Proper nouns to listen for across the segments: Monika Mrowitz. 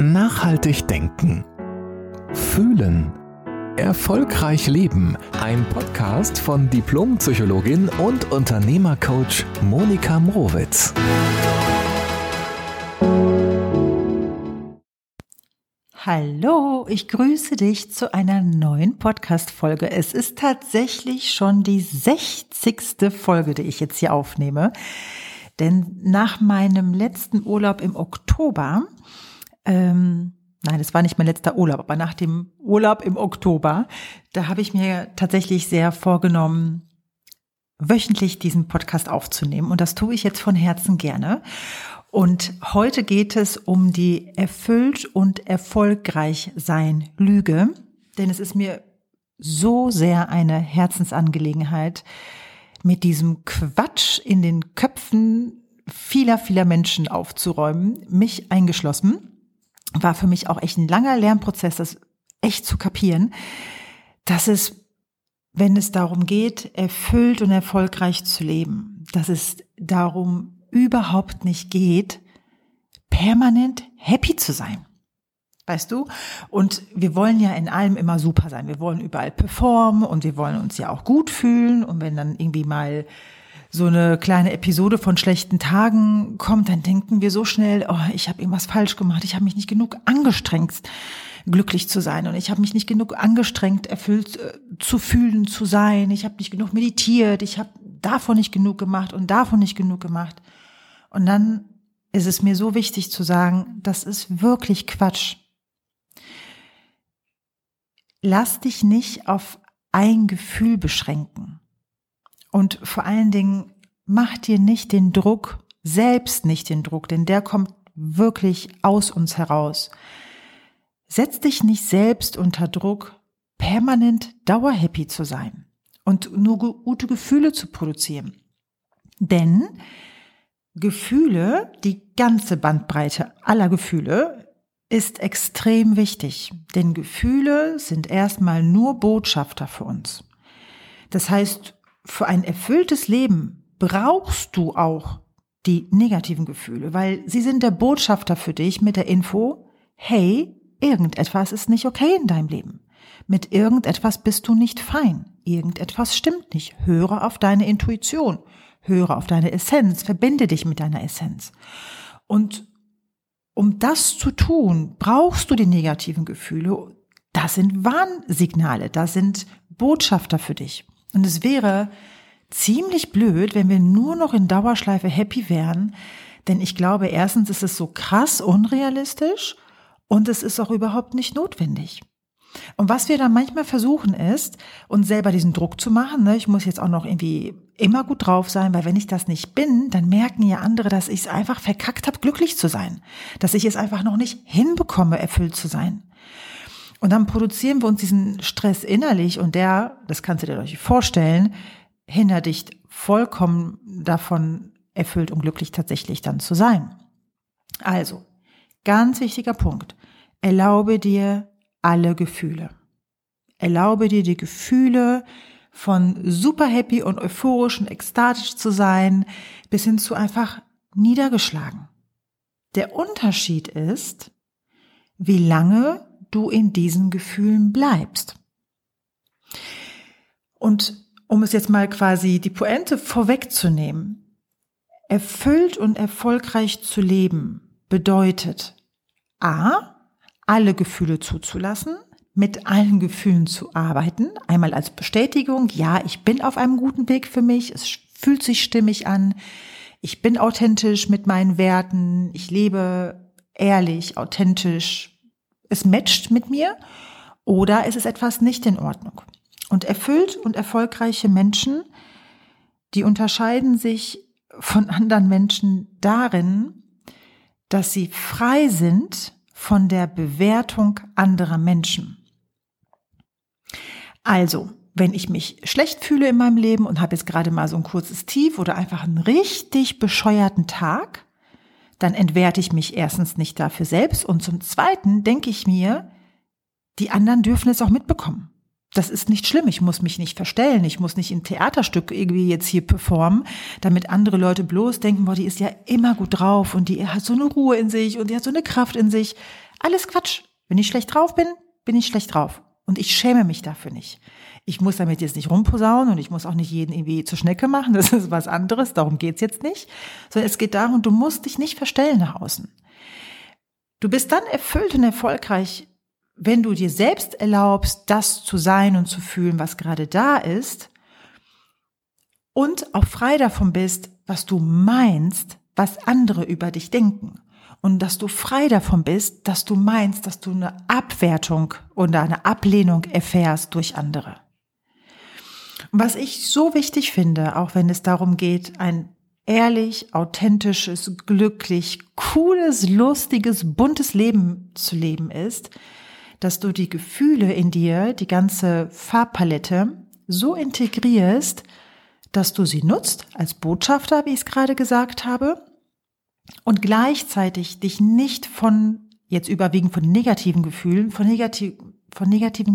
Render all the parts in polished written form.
Nachhaltig denken, fühlen, erfolgreich leben. Ein Podcast von Diplompsychologin und Unternehmercoach Monika Mrowitz. Hallo, ich grüße dich zu einer neuen Podcast-Folge. Es ist tatsächlich schon die 60. Folge, die ich jetzt hier aufnehme. Denn nach meinem letzten Urlaub im Oktober, nein, das war nicht mein letzter Urlaub, aber nach dem Urlaub im Oktober, da habe ich mir tatsächlich sehr vorgenommen, wöchentlich diesen Podcast aufzunehmen. Und das tue ich jetzt von Herzen gerne. Und heute geht es um die Erfüllt und erfolgreich sein Lüge, denn es ist mir so sehr eine Herzensangelegenheit, mit diesem Quatsch in den Köpfen vieler Menschen aufzuräumen, mich eingeschlossen. War für mich auch echt ein langer Lernprozess, das echt zu kapieren, dass es, wenn es darum geht, erfüllt und erfolgreich zu leben, dass es darum überhaupt nicht geht, permanent happy zu sein. Weißt du? Und wir wollen ja in allem immer super sein. Wir wollen überall performen und wir wollen uns ja auch gut fühlen. Und wenn dann irgendwie mal so eine kleine Episode von schlechten Tagen kommt, dann denken wir so schnell, oh, ich habe irgendwas falsch gemacht. Ich habe mich nicht genug angestrengt, glücklich zu sein. Und ich habe mich nicht genug angestrengt, erfüllt zu fühlen, zu sein. Ich habe nicht genug meditiert. Ich habe davon nicht genug gemacht und davon nicht genug gemacht. Und dann ist es mir so wichtig zu sagen, das ist wirklich Quatsch. Lass dich nicht auf ein Gefühl beschränken. Und vor allen Dingen, mach dir nicht den Druck, selbst nicht den Druck, denn der kommt wirklich aus uns heraus. Setz dich nicht selbst unter Druck, permanent dauerhappy zu sein und nur gute Gefühle zu produzieren. Denn Gefühle, die ganze Bandbreite aller Gefühle, ist extrem wichtig. Denn Gefühle sind erstmal nur Botschafter für uns. Das heißt, für ein erfülltes Leben brauchst du auch die negativen Gefühle, weil sie sind der Botschafter für dich mit der Info, hey, irgendetwas ist nicht okay in deinem Leben. Mit irgendetwas bist du nicht fein. Irgendetwas stimmt nicht. Höre auf deine Intuition. Höre auf deine Essenz, verbinde dich mit deiner Essenz. Und um das zu tun, brauchst du die negativen Gefühle. Das sind Warnsignale, das sind Botschafter für dich. Und es wäre ziemlich blöd, wenn wir nur noch in Dauerschleife happy wären, denn ich glaube, erstens ist es so krass unrealistisch und es ist auch überhaupt nicht notwendig. Und was wir dann manchmal versuchen ist, uns selber diesen Druck zu machen, ne? Ich muss jetzt auch noch irgendwie immer gut drauf sein, weil wenn ich das nicht bin, dann merken ja andere, dass ich es einfach verkackt habe, glücklich zu sein. Dass ich es einfach noch nicht hinbekomme, erfüllt zu sein. Und dann produzieren wir uns diesen Stress innerlich und der, das kannst du dir doch vorstellen, hindert dich vollkommen davon, erfüllt und glücklich tatsächlich dann zu sein. Also, ganz wichtiger Punkt, erlaube dir alle Gefühle. Erlaube dir die Gefühle von super happy und euphorisch und ekstatisch zu sein, bis hin zu einfach niedergeschlagen. Der Unterschied ist, wie lange du in diesen Gefühlen bleibst. Und um es jetzt mal quasi die Pointe vorwegzunehmen, erfüllt und erfolgreich zu leben bedeutet A, alle Gefühle zuzulassen, mit allen Gefühlen zu arbeiten, einmal als Bestätigung, ja, ich bin auf einem guten Weg für mich, es fühlt sich stimmig an, ich bin authentisch mit meinen Werten, ich lebe ehrlich, authentisch, es matcht mit mir oder es ist etwas nicht in Ordnung. Und erfüllt und erfolgreiche Menschen, die unterscheiden sich von anderen Menschen darin, dass sie frei sind von der Bewertung anderer Menschen. Also, wenn ich mich schlecht fühle in meinem Leben und habe jetzt gerade mal so ein kurzes Tief oder einfach einen richtig bescheuerten Tag, dann entwerte ich mich erstens nicht dafür selbst und zum Zweiten denke ich mir, die anderen dürfen es auch mitbekommen. das ist nicht schlimm, ich muss mich nicht verstellen, ich muss nicht ein Theaterstück irgendwie jetzt hier performen, damit andere Leute bloß denken, boah, die ist ja immer gut drauf und die hat so eine Ruhe in sich und die hat so eine Kraft in sich. Alles Quatsch. Wenn ich schlecht drauf bin, bin ich schlecht drauf. Und ich schäme mich dafür nicht. Ich muss damit jetzt nicht rumposaunen und ich muss auch nicht jeden irgendwie zur Schnecke machen, das ist was anderes, darum geht's jetzt nicht. Sondern es geht darum, du musst dich nicht verstellen nach außen. Du bist dann erfüllt und erfolgreich, wenn du dir selbst erlaubst, das zu sein und zu fühlen, was gerade da ist, und auch frei davon bist, was du meinst, was andere über dich denken. Und dass du frei davon bist, dass du meinst, dass du eine Abwertung oder eine Ablehnung erfährst durch andere. Und was ich so wichtig finde, auch wenn es darum geht, ein ehrlich, authentisches, glücklich, cooles, lustiges, buntes Leben zu leben, ist, dass du die Gefühle in dir, die ganze Farbpalette, so integrierst, dass du sie nutzt als Botschafter, wie ich es gerade gesagt habe, und gleichzeitig dich nicht von, jetzt überwiegend von negativen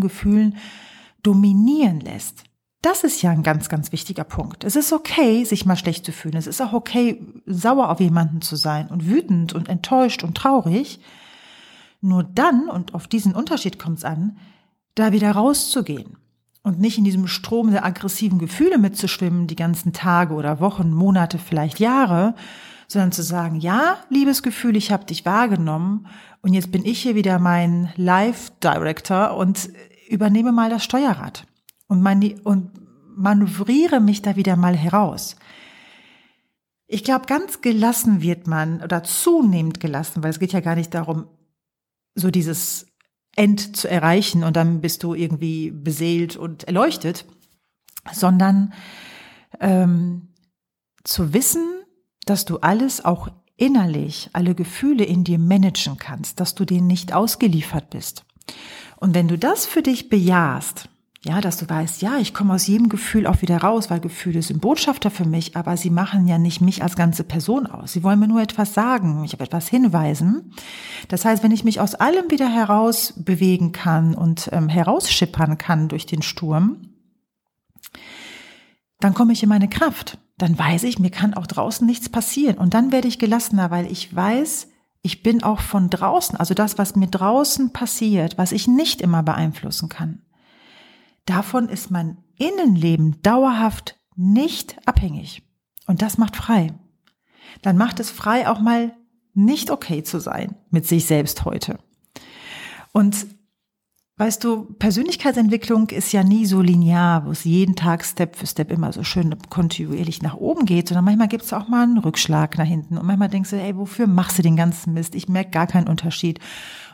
Gefühlen dominieren lässt. Das ist ja ein ganz, ganz wichtiger Punkt. Es ist okay, sich mal schlecht zu fühlen. Es ist auch okay, sauer auf jemanden zu sein und wütend und enttäuscht und traurig. Nur dann, und auf diesen Unterschied kommt es an, da wieder rauszugehen und nicht in diesem Strom der aggressiven Gefühle mitzuschwimmen, die ganzen Tage oder Wochen, Monate, vielleicht Jahre, sondern zu sagen, ja, liebes Gefühl, ich habe dich wahrgenommen und jetzt bin ich hier wieder mein Life Director und übernehme mal das Steuerrad und manövriere mich da wieder mal heraus. Ich glaube, ganz gelassen wird man oder zunehmend gelassen, weil es geht ja gar nicht darum, so dieses End zu erreichen und dann bist du irgendwie beseelt und erleuchtet, sondern zu wissen, dass du alles auch innerlich, alle Gefühle in dir managen kannst, dass du denen nicht ausgeliefert bist. Und wenn du das für dich bejahst, ja, dass du weißt, ja, ich komme aus jedem Gefühl auch wieder raus, weil Gefühle sind Botschafter für mich, aber sie machen ja nicht mich als ganze Person aus. Sie wollen mir nur etwas sagen, ich habe etwas hinweisen. Das heißt, wenn ich mich aus allem wieder heraus bewegen kann und herausschippern kann durch den Sturm, dann komme ich in meine Kraft. Dann weiß ich, mir kann auch draußen nichts passieren. Und dann werde ich gelassener, weil ich weiß, ich bin auch von draußen, also das, was mir draußen passiert, was ich nicht immer beeinflussen kann. Davon ist mein Innenleben dauerhaft nicht abhängig. Und das macht frei. Dann macht es frei, auch mal nicht okay zu sein mit sich selbst heute. Und weißt du, Persönlichkeitsentwicklung ist ja nie so linear, wo es jeden Tag Step für Step immer so schön kontinuierlich nach oben geht, sondern manchmal gibt es auch mal einen Rückschlag nach hinten und manchmal denkst du, ey, wofür machst du den ganzen Mist? Ich merke gar keinen Unterschied.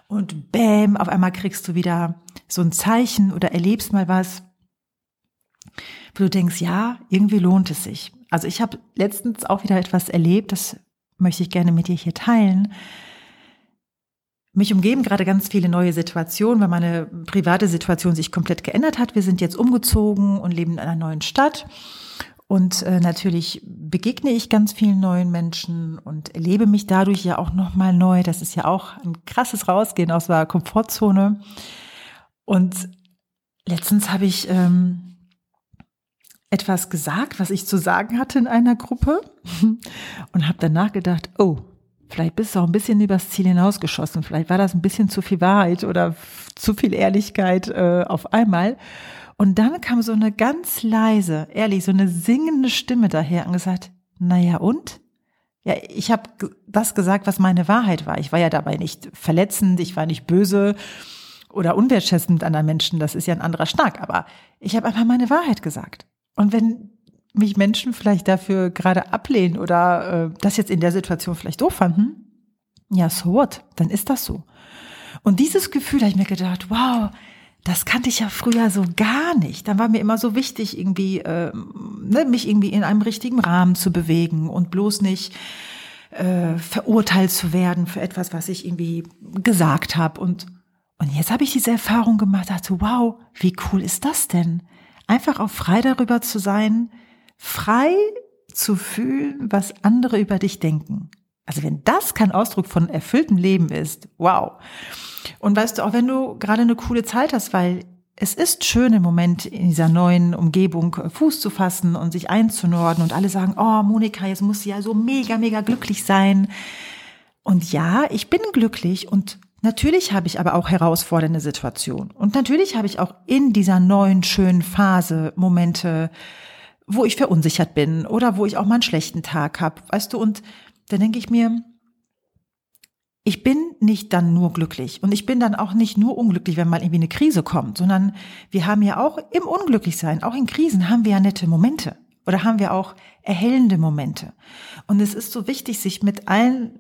Und bäm, auf einmal kriegst du wieder so ein Zeichen oder erlebst mal was, wo du denkst, ja, irgendwie lohnt es sich. Also ich habe letztens auch wieder etwas erlebt, das möchte ich gerne mit dir hier teilen. Mich umgeben gerade ganz viele neue Situationen, weil meine private Situation sich komplett geändert hat. Wir sind jetzt umgezogen und leben in einer neuen Stadt. Und natürlich begegne ich ganz vielen neuen Menschen und erlebe mich dadurch ja auch nochmal neu. Das ist ja auch ein krasses Rausgehen aus der Komfortzone. Und letztens habe ich etwas gesagt, was ich zu sagen hatte in einer Gruppe und habe danach gedacht, oh, vielleicht bist du auch ein bisschen übers Ziel hinausgeschossen. Vielleicht war das ein bisschen zu viel Wahrheit oder zu viel Ehrlichkeit auf einmal. Und dann kam so eine ganz leise, ehrlich, so eine singende Stimme daher und gesagt, naja und? Ja, ich habe das gesagt, was meine Wahrheit war. Ich war ja dabei nicht verletzend, ich war nicht böse oder unwertschätzend anderen Menschen. Das ist ja ein anderer Schnack. Aber ich habe einfach meine Wahrheit gesagt. Und wenn mich Menschen vielleicht dafür gerade ablehnen oder das jetzt in der Situation vielleicht doof fanden, ja, so what, dann ist das so. Und dieses Gefühl habe ich mir gedacht, wow, das kannte ich ja früher so gar nicht. Dann war mir immer so wichtig, irgendwie mich irgendwie in einem richtigen Rahmen zu bewegen und bloß nicht verurteilt zu werden für etwas, was ich irgendwie gesagt habe. Und jetzt habe ich diese Erfahrung gemacht, dachte, wow, wie cool ist das denn? Einfach auch frei darüber zu sein, frei zu fühlen, was andere über dich denken. Also wenn das kein Ausdruck von erfülltem Leben ist, wow. Und weißt du, auch wenn du gerade eine coole Zeit hast, weil Es ist schön im Moment in dieser neuen Umgebung Fuß zu fassen und sich einzunorden und alle sagen, oh Monika, jetzt muss sie ja so mega, mega glücklich sein. Und ja, ich bin glücklich und natürlich habe ich aber auch herausfordernde Situationen. Und natürlich habe ich auch in dieser neuen, schönen Phase Momente, wo ich verunsichert bin oder wo ich auch mal einen schlechten Tag habe, weißt du. Und dann denke ich mir, ich bin nicht dann nur glücklich und ich bin dann auch nicht nur unglücklich, wenn mal irgendwie eine Krise kommt, sondern wir haben ja auch im Unglücklichsein, auch in Krisen haben wir ja nette Momente oder haben wir auch erhellende Momente. Und es ist so wichtig, sich mit allen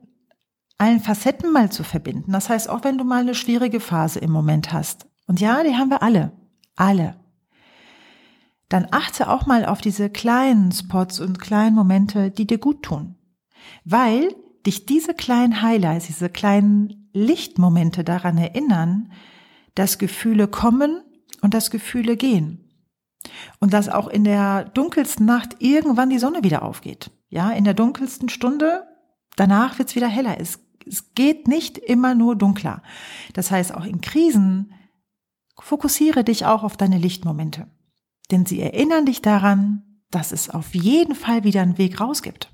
Facetten mal zu verbinden. Das heißt, auch wenn du mal eine schwierige Phase im Moment hast, und ja, die haben wir alle, dann achte auch mal auf diese kleinen Spots und kleinen Momente, die dir gut tun, weil dich diese kleinen Highlights, diese kleinen Lichtmomente daran erinnern, dass Gefühle kommen und dass Gefühle gehen. Und dass auch in der dunkelsten Nacht irgendwann die Sonne wieder aufgeht. Ja, in der dunkelsten Stunde, danach wird es wieder heller. Es geht nicht immer nur dunkler. Das heißt, auch in Krisen fokussiere dich auch auf deine Lichtmomente. Denn sie erinnern dich daran, dass es auf jeden Fall wieder einen Weg raus gibt.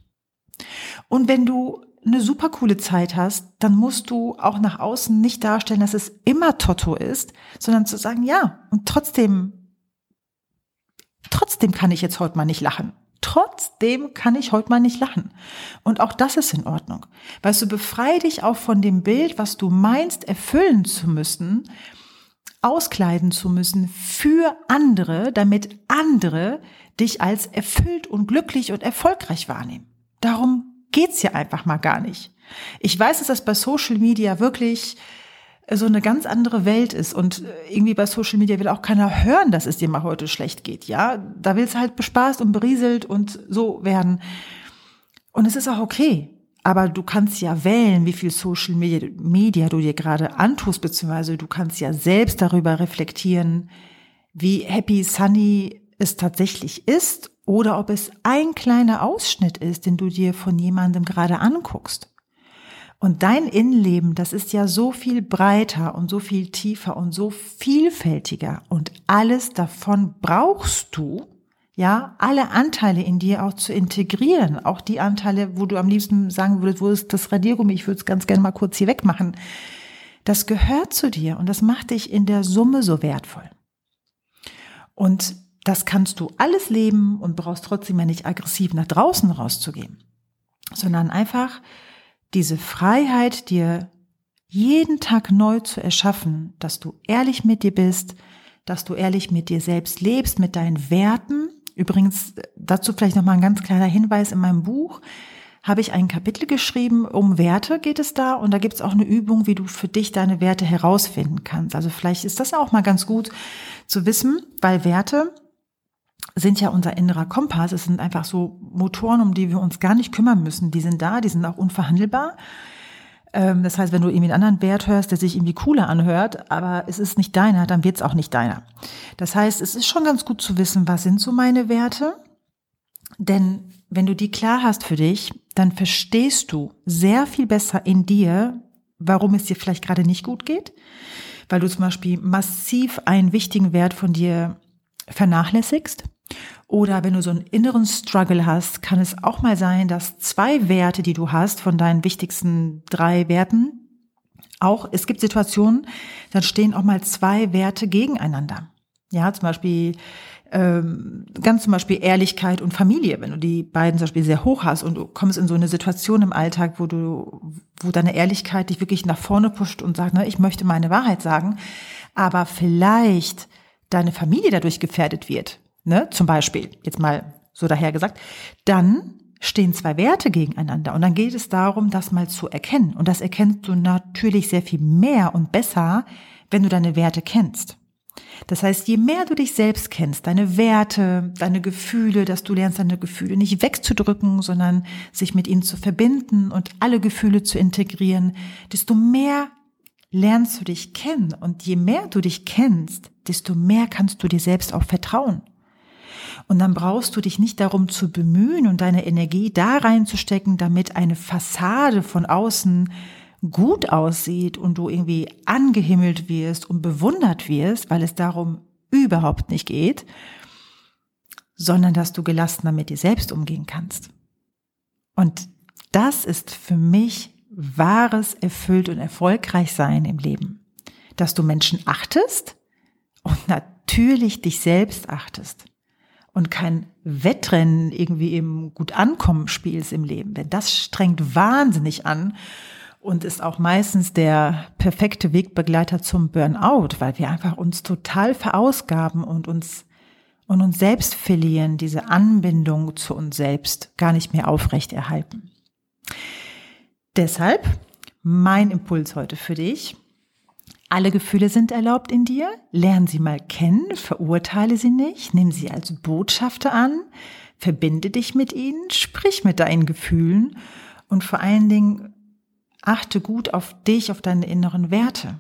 Und wenn du eine super coole Zeit hast, dann musst du auch nach außen nicht darstellen, dass es immer Toto ist, sondern zu sagen, ja, und trotzdem kann ich jetzt heute mal nicht lachen. Trotzdem kann ich heute mal nicht lachen. Und auch das ist in Ordnung. Weißt du, befreie dich auch von dem Bild, was du meinst, erfüllen zu müssen, auskleiden zu müssen für andere, damit andere dich als erfüllt und glücklich und erfolgreich wahrnehmen. Darum geht's ja einfach mal gar nicht. Ich weiß, dass das bei Social Media wirklich so eine ganz andere Welt ist und irgendwie bei Social Media will auch keiner hören, dass es dir mal heute schlecht geht, ja? Da will's halt bespaßt und berieselt und so werden. Und es ist auch okay, aber du kannst ja wählen, wie viel Social Media du dir gerade antust, beziehungsweise du kannst ja selbst darüber reflektieren, wie happy, sunny es tatsächlich ist. Oder ob es ein kleiner Ausschnitt ist, den du dir von jemandem gerade anguckst. Und dein Innenleben, das ist ja so viel breiter und so viel tiefer und so vielfältiger. Und alles davon brauchst du, ja, alle Anteile in dir auch zu integrieren. Auch die Anteile, wo du am liebsten sagen würdest, wo ist das Radiergummi? Ich würde es ganz gerne mal kurz hier wegmachen. Das gehört zu dir und das macht dich in der Summe so wertvoll. Und das kannst du alles leben und brauchst trotzdem ja nicht aggressiv nach draußen rauszugehen, sondern einfach diese Freiheit, dir jeden Tag neu zu erschaffen, dass du ehrlich mit dir bist, dass du ehrlich mit dir selbst lebst, mit deinen Werten. Übrigens, dazu vielleicht nochmal ein ganz kleiner Hinweis: In meinem Buch habe ich ein Kapitel geschrieben, um Werte geht es da, und da gibt es auch eine Übung, wie du für dich deine Werte herausfinden kannst. Also vielleicht ist das auch mal ganz gut zu wissen, weil Werte sind ja unser innerer Kompass. Es sind einfach so Motoren, um die wir uns gar nicht kümmern müssen. Die sind da, die sind auch unverhandelbar. Das heißt, wenn du irgendwie einen anderen Wert hörst, der sich irgendwie cooler anhört, aber es ist nicht deiner, dann wird's auch nicht deiner. Das heißt, es ist schon ganz gut zu wissen, was sind so meine Werte? Denn wenn du die klar hast für dich, dann verstehst du sehr viel besser in dir, warum es dir vielleicht gerade nicht gut geht, weil du zum Beispiel massiv einen wichtigen Wert von dir vernachlässigst. Oder wenn du so einen inneren Struggle hast, kann es auch mal sein, dass 2 Werte, die du hast, von deinen wichtigsten 3 Werten, auch, es gibt Situationen, dann stehen auch mal 2 Werte gegeneinander. Ja, zum Beispiel, Ehrlichkeit und Familie. Wenn du die beiden zum Beispiel sehr hoch hast und du kommst in so eine Situation im Alltag, wo deine Ehrlichkeit dich wirklich nach vorne pusht und sagt, ne, ich möchte meine Wahrheit sagen, aber vielleicht deine Familie dadurch gefährdet wird, ne, zum Beispiel, jetzt mal so daher gesagt, dann stehen 2 Werte gegeneinander und dann geht es darum, das mal zu erkennen. Und das erkennst du natürlich sehr viel mehr und besser, wenn du deine Werte kennst. Das heißt, je mehr du dich selbst kennst, deine Werte, deine Gefühle, dass du lernst, deine Gefühle nicht wegzudrücken, sondern sich mit ihnen zu verbinden und alle Gefühle zu integrieren, desto mehr lernst du dich kennen. Und je mehr du dich kennst, desto mehr kannst du dir selbst auch vertrauen. Und dann brauchst du dich nicht darum zu bemühen und deine Energie da reinzustecken, damit eine Fassade von außen gut aussieht und du irgendwie angehimmelt wirst und bewundert wirst, weil es darum überhaupt nicht geht, sondern dass du gelassener mit dir selbst umgehen kannst. Und das ist für mich wahres Erfüllt und erfolgreich sein im Leben. Dass du Menschen achtest und natürlich dich selbst achtest und kein Wettrennen irgendwie im Gut-Ankommen-Spiels im Leben. Denn das strengt wahnsinnig an und ist auch meistens der perfekte Wegbegleiter zum Burnout, weil wir einfach uns total verausgaben und uns selbst verlieren, diese Anbindung zu uns selbst gar nicht mehr aufrechterhalten. Deshalb mein Impuls heute für dich. Alle Gefühle sind erlaubt in dir, lerne sie mal kennen, verurteile sie nicht, nimm sie als Botschafter an, verbinde dich mit ihnen, sprich mit deinen Gefühlen und vor allen Dingen achte gut auf dich, auf deine inneren Werte.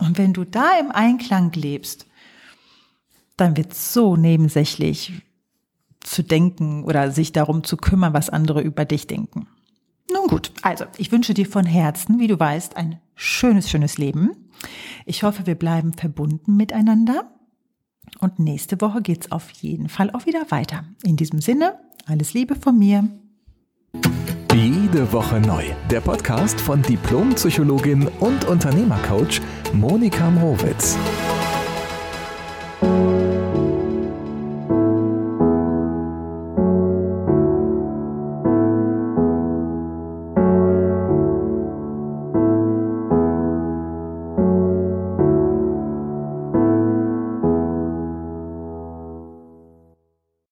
Und wenn du da im Einklang lebst, dann wird es so nebensächlich zu denken oder sich darum zu kümmern, was andere über dich denken. Nun gut, also ich wünsche dir von Herzen, wie du weißt, ein schönes, schönes Leben. Ich hoffe, wir bleiben verbunden miteinander und nächste Woche geht's auf jeden Fall auch wieder weiter. In diesem Sinne, alles Liebe von mir. Jede Woche neu, der Podcast von Diplompsychologin und Unternehmercoach Monika Mrowitz.